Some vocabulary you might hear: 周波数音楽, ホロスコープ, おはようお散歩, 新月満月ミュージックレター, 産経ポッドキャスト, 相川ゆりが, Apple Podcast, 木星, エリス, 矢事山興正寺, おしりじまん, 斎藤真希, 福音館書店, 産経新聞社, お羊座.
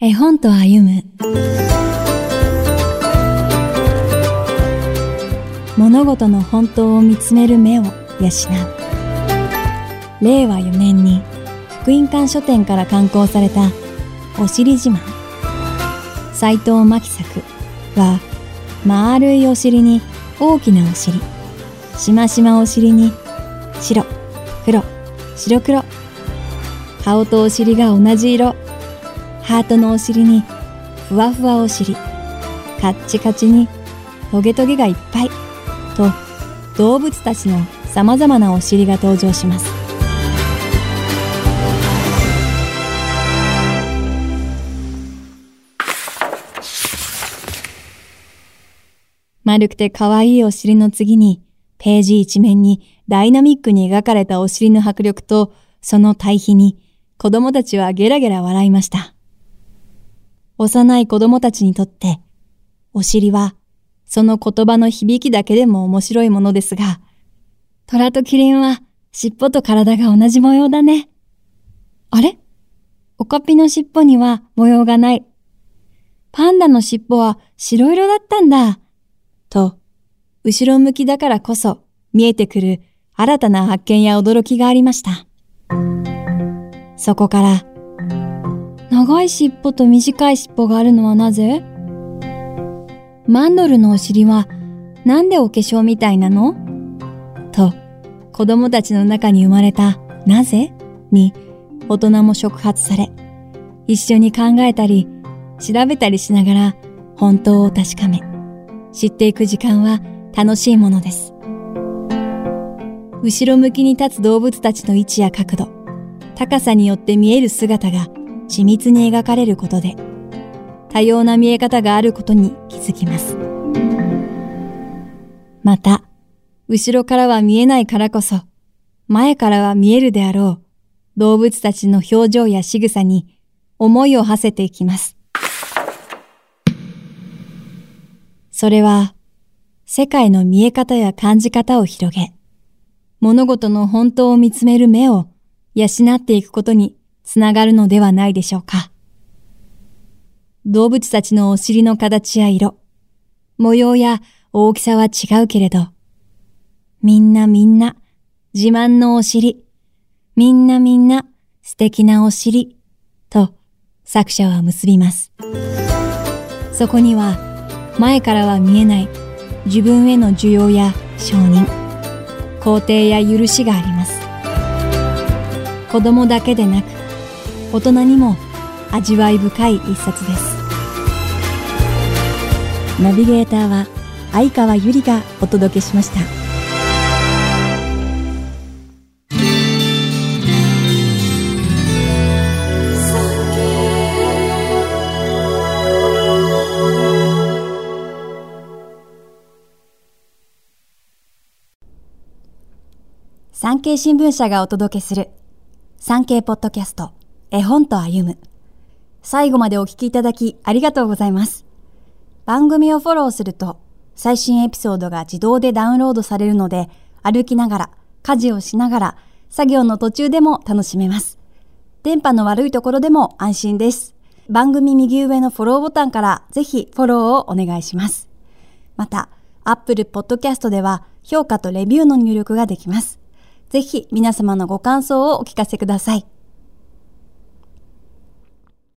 絵本と歩む。物事の本当を見つめる目を養う。令和4年に福音館書店から刊行されたおしり自慢、斎藤真希作は、丸いお尻に大きなお尻、しましまお尻に白、黒、白黒、顔とお尻が同じ色、ハートのお尻にふわふわお尻、カッチカチにトゲトゲがいっぱいと、動物たちのさまざまなお尻が登場します。丸くて可愛いお尻の次に、ページ一面にダイナミックに描かれたお尻の迫力とその対比に、子供たちはゲラゲラ笑いました。幼い子供たちにとって、お尻はその言葉の響きだけでも面白いものですが、虎とキリンは尻尾と体が同じ模様だね。あれ？オカピの尻尾には模様がない。パンダの尻尾は白色だったんだ。と、後ろ向きだからこそ見えてくる新たな発見や驚きがありました。そこから、長い尻尾と短い尻尾があるのはなぜ？マンドルのお尻はなんでお化粧みたいなの？と、子供たちの中に生まれたなぜ？に大人も触発され、一緒に考えたり調べたりしながら本当を確かめ、知っていく時間は楽しいものです。後ろ向きに立つ動物たちの位置や角度、高さによって見える姿が緻密に描かれることで、多様な見え方があることに気づきます。また、後ろからは見えないからこそ、前からは見えるであろう動物たちの表情や仕草に思いを馳せていきます。それは、世界の見え方や感じ方を広げ、物事の本当を見つめる目を養っていくことにつながるのではないでしょうか。動物たちのお尻の形や色、模様や大きさは違うけれど、みんな自慢のお尻、みんな素敵なお尻と作者は結びます。そこには前からは見えない自分への需要や承認、肯定や許しがあります。子供だけでなく、大人にも味わい深い一冊です。ナビゲーターは相川ゆりがお届けしました。産経新聞社がお届けする産経ポッドキャスト、絵本と歩む。最後までお聞きいただきありがとうございます。番組をフォローすると最新エピソードが自動でダウンロードされるので、歩きながら、家事をしながら、作業の途中でも楽しめます。電波の悪いところでも安心です。番組右上のフォローボタンからぜひフォローをお願いします。また、Apple Podcast では評価とレビューの入力ができます。ぜひ皆様のご感想をお聞かせください。